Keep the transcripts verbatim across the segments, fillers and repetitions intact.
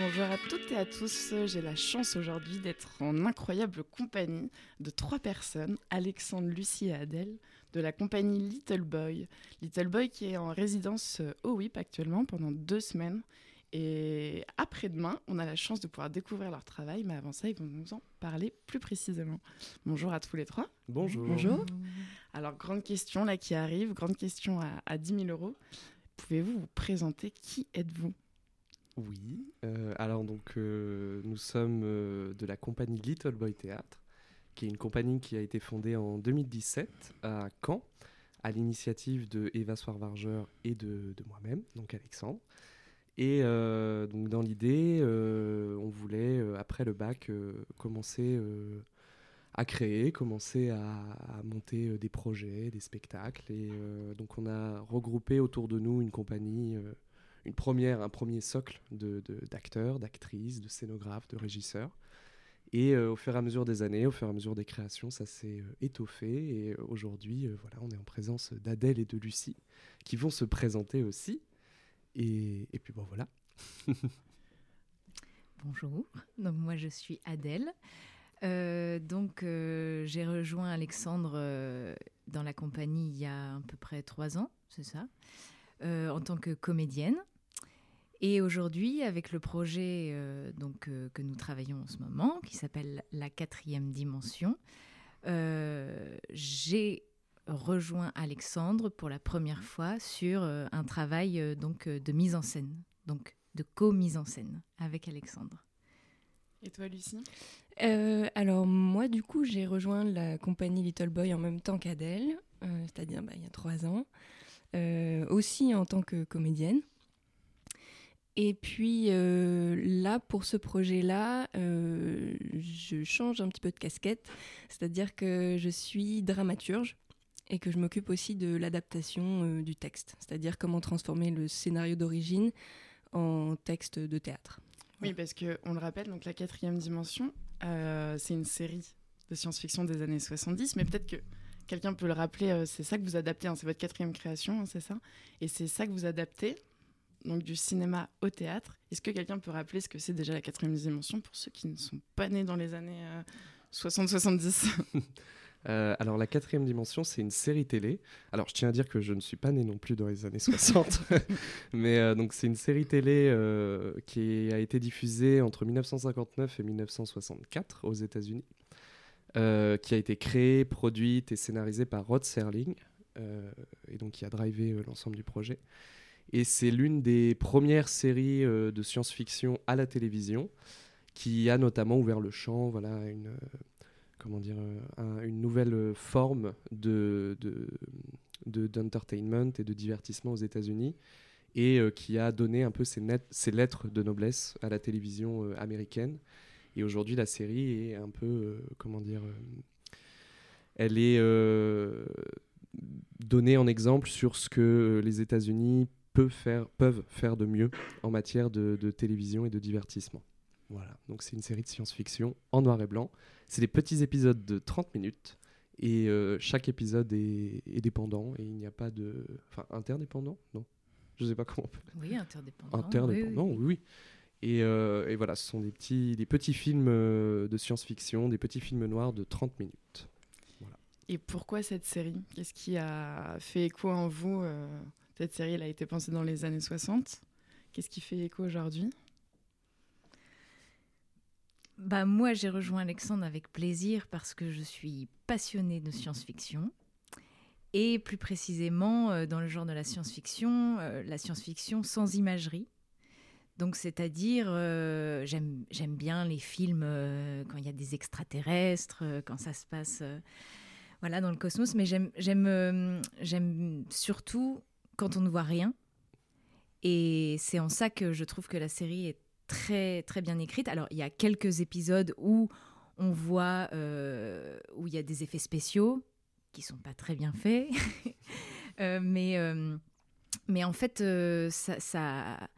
Bonjour à toutes et à tous, j'ai la chance aujourd'hui d'être en incroyable compagnie de trois personnes, Alexandre, Lucie et Adèle, de la compagnie Little Boy. Little Boy qui est en résidence au W I P actuellement pendant deux semaines. Et après-demain, on a la chance de pouvoir découvrir leur travail, mais avant ça, ils vont nous en parler plus précisément. Bonjour à tous les trois. Bonjour. Bonjour. Alors, grande question là qui arrive, grande question à, à dix mille euros. Pouvez-vous vous présenter, qui êtes-vous ? Oui, euh, alors donc euh, nous sommes euh, de la compagnie Little Boy Théâtre, qui est une compagnie qui a été fondée en deux mille dix-sept à Caen, à l'initiative de Eva Soirvarger et de, de moi-même, donc Alexandre. Et euh, donc dans l'idée, euh, on voulait, euh, après le bac, euh, commencer euh, à créer, commencer à, à monter euh, des projets, des spectacles. Et euh, donc on a regroupé autour de nous une compagnie, euh, une première, un premier socle de, de, d'acteurs, d'actrices, de scénographes, de régisseurs. Et euh, au fur et à mesure des années, au fur et à mesure des créations, ça s'est euh, étoffé. Et aujourd'hui, euh, voilà, on est en présence d'Adèle et de Lucie, qui vont se présenter aussi. Et, et puis bon, voilà. Bonjour, donc moi je suis Adèle. Euh, donc euh, j'ai rejoint Alexandre euh, dans la compagnie il y a à peu près trois ans, c'est ça, euh, en tant que comédienne. Et aujourd'hui, avec le projet euh, donc, euh, que nous travaillons en ce moment, qui s'appelle La quatrième dimension, euh, j'ai rejoint Alexandre pour la première fois sur euh, un travail euh, donc, euh, de mise en scène, donc de co-mise en scène avec Alexandre. Et toi, Lucie ? euh, Alors moi, du coup, j'ai rejoint la compagnie Little Boy en même temps qu'Adèle, euh, c'est-à-dire bah, il y a trois ans, euh, aussi en tant que comédienne. Et puis euh, là, pour ce projet-là, euh, je change un petit peu de casquette, c'est-à-dire que je suis dramaturge, et que je m'occupe aussi de l'adaptation euh, du texte, c'est-à-dire comment transformer le scénario d'origine en texte de théâtre. Oui, parce qu'on le rappelle, donc La quatrième dimension, euh, c'est une série de science-fiction des années soixante-dix, mais peut-être que quelqu'un peut le rappeler, euh, c'est ça que vous adaptez, hein, c'est votre quatrième création, hein, c'est ça ? Et c'est ça que vous adaptez, donc du cinéma au théâtre. Est-ce que quelqu'un peut rappeler ce que c'est déjà La quatrième dimension, pour ceux qui ne sont pas nés dans les années euh, soixante soixante-dix ? Euh, alors, La quatrième dimension, c'est une série télé. Alors, je tiens à dire que je ne suis pas né non plus dans les années soixante. Mais euh, donc, c'est une série télé euh, qui a été diffusée entre dix-neuf cent cinquante-neuf et dix-neuf cent soixante-quatre aux États-Unis, euh, qui a été créée, produite et scénarisée par Rod Serling, euh, et donc qui a drivé euh, l'ensemble du projet. Et c'est l'une des premières séries euh, de science-fiction à la télévision, qui a notamment ouvert le champ, voilà, à une... Euh, comment dire, un, une nouvelle forme de, de, de, d'entertainment et de divertissement aux États-Unis, et euh, qui a donné un peu ses, net, ses lettres de noblesse à la télévision euh, américaine. Et aujourd'hui, la série est un peu, euh, comment dire, euh, elle est euh, donnée en exemple sur ce que les États-Unis peuvent faire, peuvent faire de mieux en matière de, de télévision et de divertissement. Voilà, donc c'est une série de science-fiction en noir et blanc. C'est des petits épisodes de trente minutes et euh, chaque épisode est, est dépendant et il n'y a pas de... Enfin, interdépendant ? Non, je ne sais pas comment on peut... Oui, interdépendant. Interdépendant, oui, oui. oui. Et, euh, et voilà, ce sont des petits, des petits films de science-fiction, des petits films noirs de trente minutes. Voilà. Et pourquoi cette série ? Qu'est-ce qui a fait écho en vous ? Cette série, elle a été pensée dans les années soixante. Qu'est-ce qui fait écho aujourd'hui ? Bah, moi, j'ai rejoint Alexandre avec plaisir parce que je suis passionnée de science-fiction. Et plus précisément, euh, dans le genre de la science-fiction, euh, la science-fiction sans imagerie. Donc, c'est-à-dire, euh, j'aime, j'aime bien les films euh, quand il y a des extraterrestres, euh, quand ça se passe euh, voilà, dans le cosmos. Mais j'aime, j'aime, euh, j'aime surtout quand on ne voit rien. Et c'est en ça que je trouve que la série est très très bien écrite. Alors il y a quelques épisodes où on voit euh, où il y a des effets spéciaux qui sont pas très bien faits, euh, mais euh, mais en fait euh, ça, ça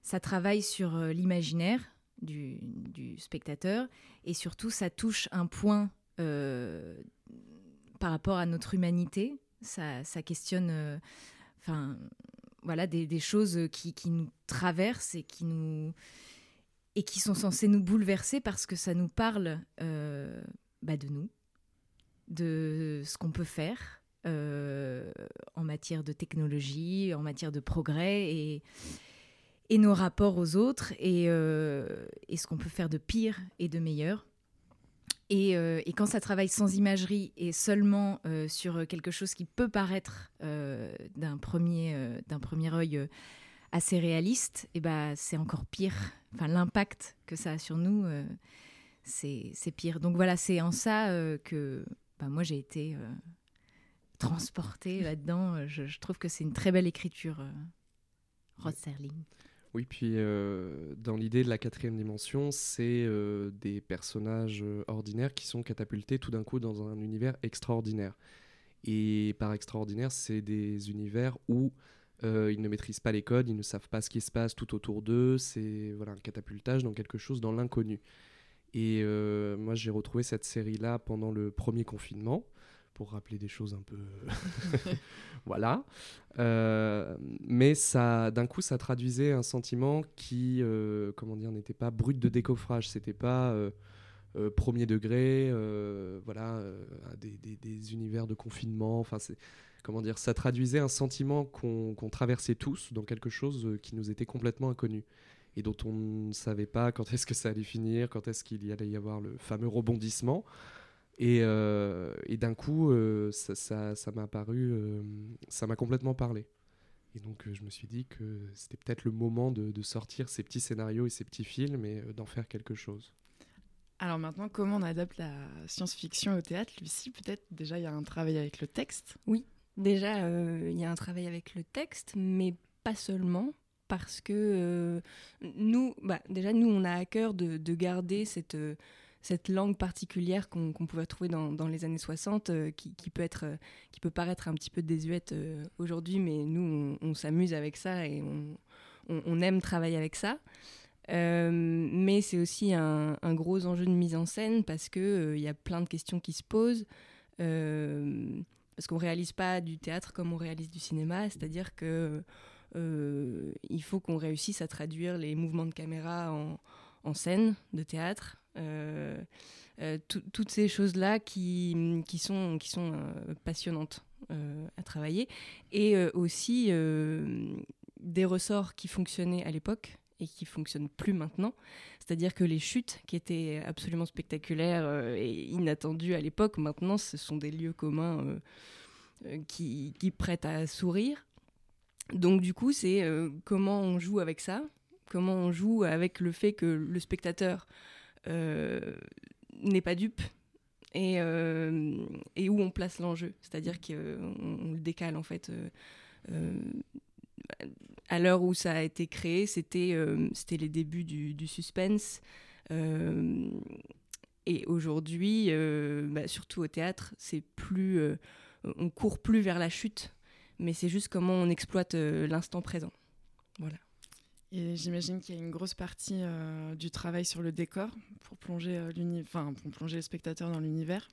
ça travaille sur l'imaginaire du du spectateur et surtout ça touche un point euh, par rapport à notre humanité. Ça ça questionne, enfin euh, voilà des des choses qui qui nous traversent et qui nous et qui sont censés nous bouleverser parce que ça nous parle euh, bah de nous, de ce qu'on peut faire euh, en matière de technologie, en matière de progrès et, et nos rapports aux autres et, euh, et ce qu'on peut faire de pire et de meilleur. Et, euh, et quand ça travaille sans imagerie et seulement euh, sur quelque chose qui peut paraître euh, d'un premier, euh, d'un premier œil euh, assez réaliste, et bah, c'est encore pire. Enfin, l'impact que ça a sur nous, euh, c'est, c'est pire. Donc voilà, c'est en ça euh, que bah, moi, j'ai été euh, transportée là-dedans. Je, je trouve que c'est une très belle écriture, euh, Rod Serling. Oui, puis euh, dans l'idée de la quatrième dimension, c'est euh, des personnages euh, ordinaires qui sont catapultés tout d'un coup dans un univers extraordinaire. Et par extraordinaire, c'est des univers où euh, ils ne maîtrisent pas les codes, ils ne savent pas ce qui se passe tout autour d'eux. C'est voilà, un catapultage dans quelque chose dans l'inconnu. Et euh, moi, j'ai retrouvé cette série-là pendant le premier confinement, pour rappeler des choses un peu... voilà. Euh, mais ça, d'un coup, ça traduisait un sentiment qui, euh, comment dire, n'était pas brut de décoffrage. C'était pas euh, euh, premier degré, euh, voilà, euh, des, des, des univers de confinement. Enfin, c'est, comment dire, ça traduisait un sentiment qu'on, qu'on traversait tous dans quelque chose qui nous était complètement inconnu et dont on ne savait pas quand est-ce que ça allait finir, quand est-ce qu'il y allait y avoir le fameux rebondissement. Et, euh, et d'un coup, euh, ça, ça, ça m'a paru, euh, ça m'a complètement parlé. Et donc, euh, je me suis dit que c'était peut-être le moment de, de sortir ces petits scénarios et ces petits films et euh, d'en faire quelque chose. Alors maintenant, comment on adapte la science-fiction au théâtre, Lucie ? Peut-être déjà, il y a un travail avec le texte ? Oui, déjà, euh, il y a un travail avec le texte, mais pas seulement. Parce que euh, nous, bah, déjà, nous, on a à cœur de, de garder cette... Euh, cette langue particulière qu'on, qu'on pouvait trouver dans, dans les années soixante, euh, qui, qui, peut être, euh, qui peut paraître un petit peu désuète euh, aujourd'hui, mais nous, on, on s'amuse avec ça et on, on, on aime travailler avec ça. Euh, mais c'est aussi un, un gros enjeu de mise en scène parce qu'il euh, y a plein de questions qui se posent, euh, parce qu'on ne réalise pas du théâtre comme on réalise du cinéma, c'est-à-dire qu'il euh, faut qu'on réussisse à traduire les mouvements de caméra en, en scène de théâtre. Euh, euh, tout, toutes ces choses-là qui, qui sont, qui sont euh, passionnantes euh, à travailler et euh, aussi euh, des ressorts qui fonctionnaient à l'époque et qui ne fonctionnent plus maintenant, c'est-à-dire que les chutes qui étaient absolument spectaculaires euh, et inattendues à l'époque, maintenant ce sont des lieux communs euh, euh, qui, qui prêtent à sourire. Donc du coup c'est euh, comment on joue avec ça, comment on joue avec le fait que le spectateur Euh, n'est pas dupe et, euh, et où on place l'enjeu, c'est-à-dire qu'on le décale en fait euh, euh, à l'heure où ça a été créé, c'était, euh, c'était les débuts du, du suspense euh, et aujourd'hui euh, bah, surtout au théâtre c'est plus, euh, on court plus vers la chute mais c'est juste comment on exploite euh, l'instant présent, voilà. Et j'imagine qu'il y a une grosse partie euh, du travail sur le décor pour plonger, euh, l'uni... enfin, pour plonger le spectateur dans l'univers.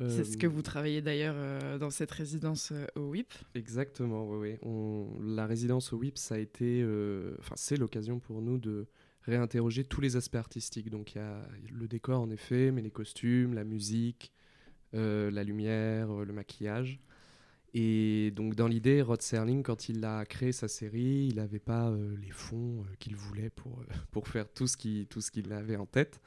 Euh... C'est ce que vous travaillez d'ailleurs euh, dans cette résidence euh, au W I P. Exactement, oui. oui. On... La résidence au W I P, ça a été, euh... enfin, c'est l'occasion pour nous de réinterroger tous les aspects artistiques. Donc il y a le décor en effet, mais les costumes, la musique, euh, la lumière, euh, le maquillage... Et donc dans l'idée, Rod Serling, quand il a créé sa série, il n'avait pas euh, les fonds euh, qu'il voulait pour, euh, pour faire tout ce, qui, tout ce qu'il avait en tête.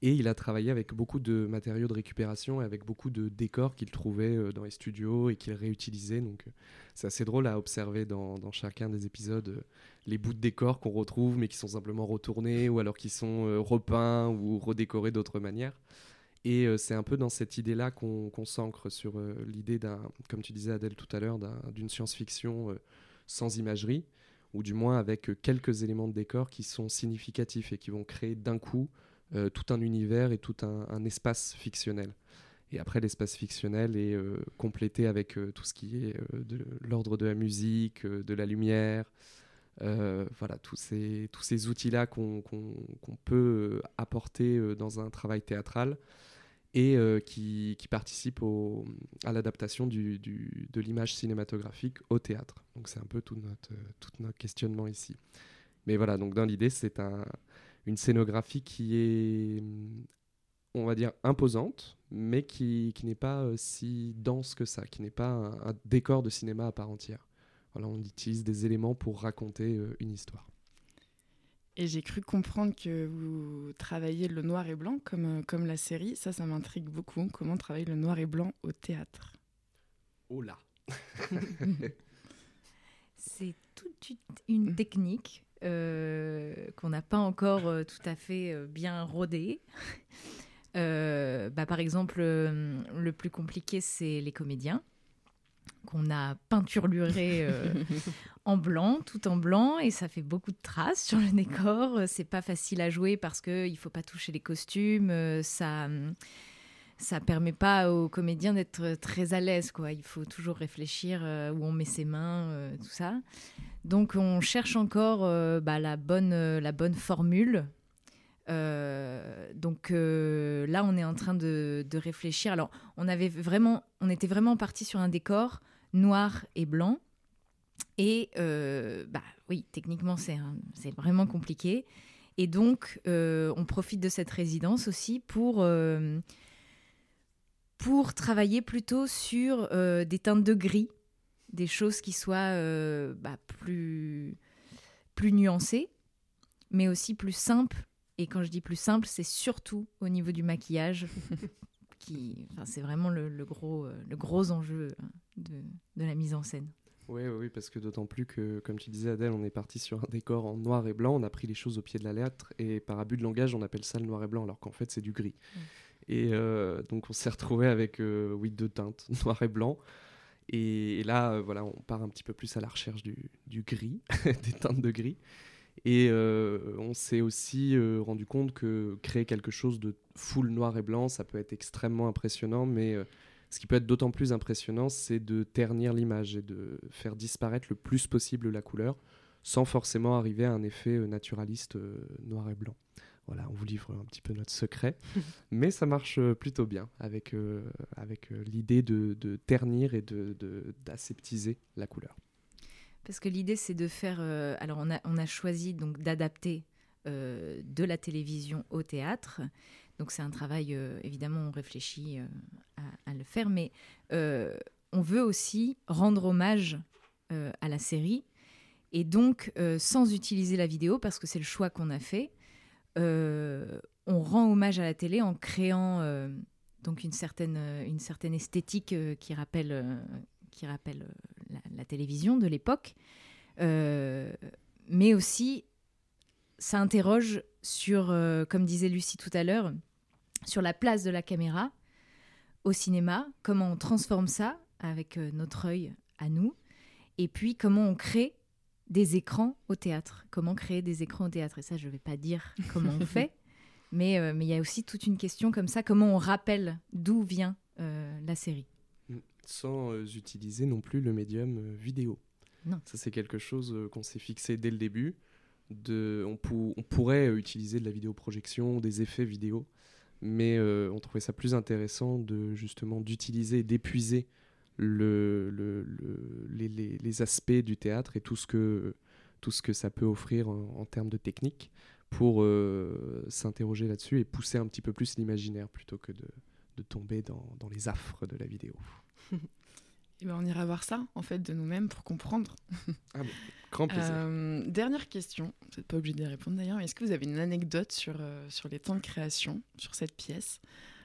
Et il a travaillé avec beaucoup de matériaux de récupération et avec beaucoup de décors qu'il trouvait euh, dans les studios et qu'il réutilisait. Donc euh, c'est assez drôle à observer dans, dans chacun des épisodes euh, les bouts de décors qu'on retrouve mais qui sont simplement retournés ou alors qui sont euh, repeints ou redécorés d'autres manières. Et euh, c'est un peu dans cette idée-là qu'on, qu'on s'ancre sur euh, l'idée d'un, comme tu disais Adèle tout à l'heure, d'un, d'une science-fiction euh, sans imagerie, ou du moins avec euh, quelques éléments de décor qui sont significatifs et qui vont créer d'un coup euh, tout un univers et tout un, un espace fictionnel. Et après, l'espace fictionnel est euh, complété avec euh, tout ce qui est euh, de l'ordre de la musique, euh, de la lumière, euh, voilà, tous ces, tous ces outils-là qu'on, qu'on, qu'on peut euh, apporter euh, dans un travail théâtral. Et euh, qui, qui participe au, à l'adaptation du, du, de l'image cinématographique au théâtre. Donc c'est un peu tout notre, tout notre questionnement ici. Mais voilà, donc dans l'idée, c'est un, une scénographie qui est, on va dire, imposante, mais qui, qui n'est pas euh, si dense que ça, qui n'est pas un, un décor de cinéma à part entière. Voilà, on utilise des éléments pour raconter euh, une histoire. Et j'ai cru comprendre que vous travaillez le noir et blanc comme, comme la série. Ça, ça m'intrigue beaucoup. Comment travailler le noir et blanc au théâtre ? Oh là C'est toute une technique euh, qu'on n'a pas encore euh, tout à fait euh, bien rodée. Euh, bah, par exemple, euh, le plus compliqué, c'est les comédiens, qu'on a peinturluré euh, en blanc, tout en blanc, et ça fait beaucoup de traces sur le décor. C'est pas facile à jouer parce qu'il ne faut pas toucher les costumes. Euh, ça ne permet pas aux comédiens d'être très à l'aise, quoi. Il faut toujours réfléchir euh, où on met ses mains, euh, tout ça. Donc, on cherche encore euh, bah, la bonne, euh, la bonne formule. Euh, donc euh, là, on est en train de, de réfléchir. Alors, on avait vraiment, on était vraiment parti sur un décor noir et blanc. Et euh, bah oui, techniquement, c'est un, c'est vraiment compliqué. Et donc, euh, on profite de cette résidence aussi pour euh, pour travailler plutôt sur euh, des teintes de gris, des choses qui soient euh, bah, plus plus nuancées, mais aussi plus simples. Et quand je dis plus simple, c'est surtout au niveau du maquillage, qui, enfin, c'est vraiment le, le, gros, le gros enjeu de, de la mise en scène. Oui, oui, parce que d'autant plus que, comme tu disais Adèle, on est parti sur un décor en noir et blanc, on a pris les choses au pied de la lettre, et par abus de langage, on appelle ça le noir et blanc, alors qu'en fait, c'est du gris. Ouais. Et euh, donc, on s'est retrouvé avec euh, oui, deux teintes, noir et blanc. Et, et là, euh, voilà, on part un petit peu plus à la recherche du, du gris, des teintes de gris. Et euh, on s'est aussi euh, rendu compte que créer quelque chose de full noir et blanc, ça peut être extrêmement impressionnant, mais euh, ce qui peut être d'autant plus impressionnant, c'est de ternir l'image et de faire disparaître le plus possible la couleur, sans forcément arriver à un effet euh, naturaliste euh, noir et blanc. Voilà, on vous livre un petit peu notre secret, mais ça marche plutôt bien avec, euh, avec euh, l'idée de, de ternir et de, de, d'aseptiser la couleur. Parce que l'idée, c'est de faire... Euh, alors, on a, on a choisi donc, d'adapter euh, de la télévision au théâtre. Donc, c'est un travail, euh, évidemment, on réfléchit euh, à, à le faire. Mais euh, on veut aussi rendre hommage euh, à la série. Et donc, euh, sans utiliser la vidéo, parce que c'est le choix qu'on a fait, euh, on rend hommage à la télé en créant euh, donc une, certaine, une certaine esthétique euh, qui rappelle... Euh, qui rappelle la, la télévision de l'époque, euh, mais aussi ça interroge sur, euh, comme disait Lucie tout à l'heure, sur la place de la caméra au cinéma, comment on transforme ça avec euh, notre œil à nous, et puis comment on crée des écrans au théâtre, comment créer des écrans au théâtre, et ça je ne vais pas dire comment on fait, mais euh, mais il y a aussi toute une question comme ça, comment on rappelle d'où vient euh, la série. Sans euh, utiliser non plus le médium euh, vidéo. Non. Ça, c'est quelque chose euh, qu'on s'est fixé dès le début. De, on, pou- on pourrait euh, utiliser de la vidéoprojection, des effets vidéo, mais euh, on trouvait ça plus intéressant de, justement, d'utiliser, d'épuiser le, le, le, les, les, les aspects du théâtre et tout ce que, tout ce que ça peut offrir en, en termes de technique pour euh, s'interroger là-dessus et pousser un petit peu plus l'imaginaire plutôt que de... de tomber dans, dans les affres de la vidéo. Et ben on ira voir ça, en fait, de nous-mêmes pour comprendre. Ah bon, grand plaisir. Euh, dernière question, vous n'êtes pas obligé d'y répondre d'ailleurs, mais est-ce que vous avez une anecdote sur, euh, sur les temps de création, sur cette pièce,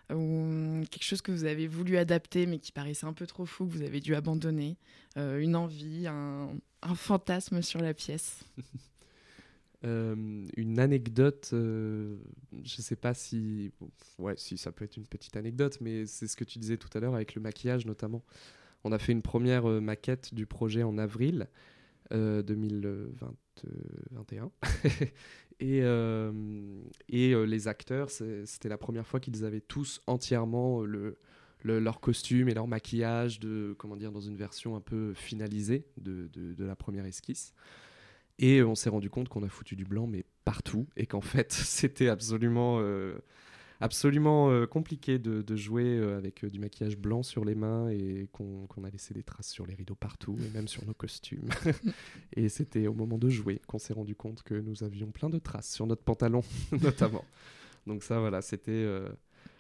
ou quelque chose que vous avez voulu adapter mais qui paraissait un peu trop fou, que vous avez dû abandonner, euh, une envie, un, un fantasme sur la pièce? Euh, une anecdote, euh, je ne sais pas si... Ouais, si ça peut être une petite anecdote, mais c'est ce que tu disais tout à l'heure avec le maquillage notamment. On a fait une première euh, maquette du projet en avril euh, deux mille vingt et un. et euh, et euh, les acteurs, c'était la première fois qu'ils avaient tous entièrement le, le, leur costume et leur maquillage de, comment dire, dans une version un peu finalisée de, de, de la première esquisse. Et on s'est rendu compte qu'on a foutu du blanc, mais partout, et qu'en fait, c'était absolument, euh, absolument euh, compliqué de, de jouer euh, avec euh, du maquillage blanc sur les mains et qu'on, qu'on a laissé des traces sur les rideaux partout et même sur nos costumes. Et c'était au moment de jouer qu'on s'est rendu compte que nous avions plein de traces sur notre pantalon, notamment. Donc ça, voilà, c'était euh,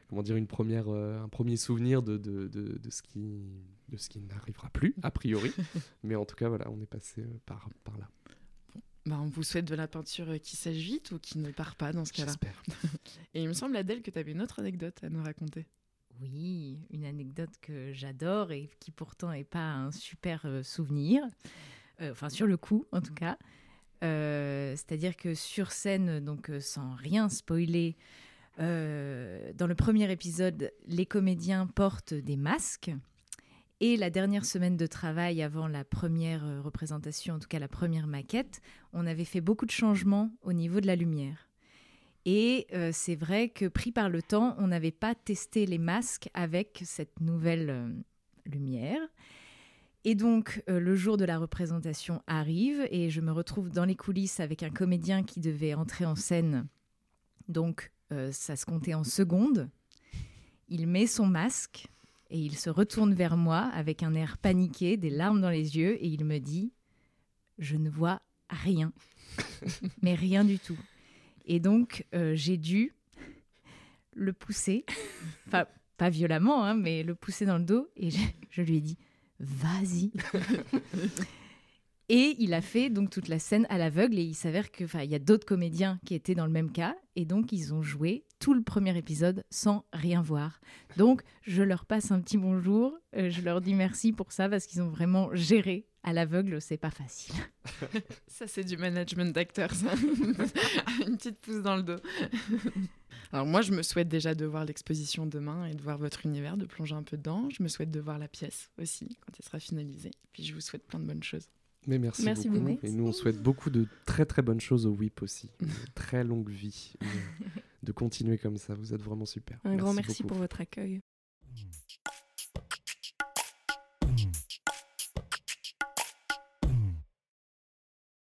comment dire, une première, euh, un premier souvenir de, de, de, de, ce qui, de ce qui n'arrivera plus, a priori. Mais en tout cas, voilà, on est passé euh, par, par là. Bah, on vous souhaite de la peinture qui s'agite ou qui ne part pas dans ce cas-là. J'espère. Et il me semble, Adèle, que tu avais une autre anecdote à nous raconter. Oui, une anecdote que j'adore et qui pourtant n'est pas un super souvenir. Euh, enfin, sur le coup, en tout cas. Euh, c'est-à-dire que sur scène, donc sans rien spoiler, euh, dans le premier épisode, les comédiens portent des masques. Et la dernière semaine de travail avant la première représentation, en tout cas la première maquette, on avait fait beaucoup de changements au niveau de la lumière. Et euh, c'est vrai que pris par le temps, on n'avait pas testé les masques avec cette nouvelle euh, lumière. Et donc euh, le jour de la représentation arrive et je me retrouve dans les coulisses avec un comédien qui devait entrer en scène. Donc euh, ça se comptait en secondes. Il met son masque. Et il se retourne vers moi avec un air paniqué, des larmes dans les yeux, et il me dit « Je ne vois rien, mais rien du tout. » Et donc, euh, j'ai dû le pousser, enfin, pas violemment, hein, mais le pousser dans le dos, et je, je lui ai dit « Vas-y !» Et il a fait donc toute la scène à l'aveugle, et il s'avère que, enfin, il y a d'autres comédiens qui étaient dans le même cas, et donc ils ont joué tout le premier épisode sans rien voir. Donc je leur passe un petit bonjour, euh, je leur dis merci pour ça parce qu'ils ont vraiment géré à l'aveugle, c'est pas facile. Ça c'est du management d'acteur, ça. Une petite pouce dans le dos. Alors moi je me souhaite déjà de voir l'exposition demain et de voir votre univers, de plonger un peu dedans. Je me souhaite de voir la pièce aussi quand elle sera finalisée. Puis je vous souhaite plein de bonnes choses. Mais merci, merci beaucoup. beaucoup. Et nous, on souhaite beaucoup de très, très bonnes choses au W I P aussi. Une très longue vie. De continuer comme ça. Vous êtes vraiment super. Un merci grand merci beaucoup pour votre accueil.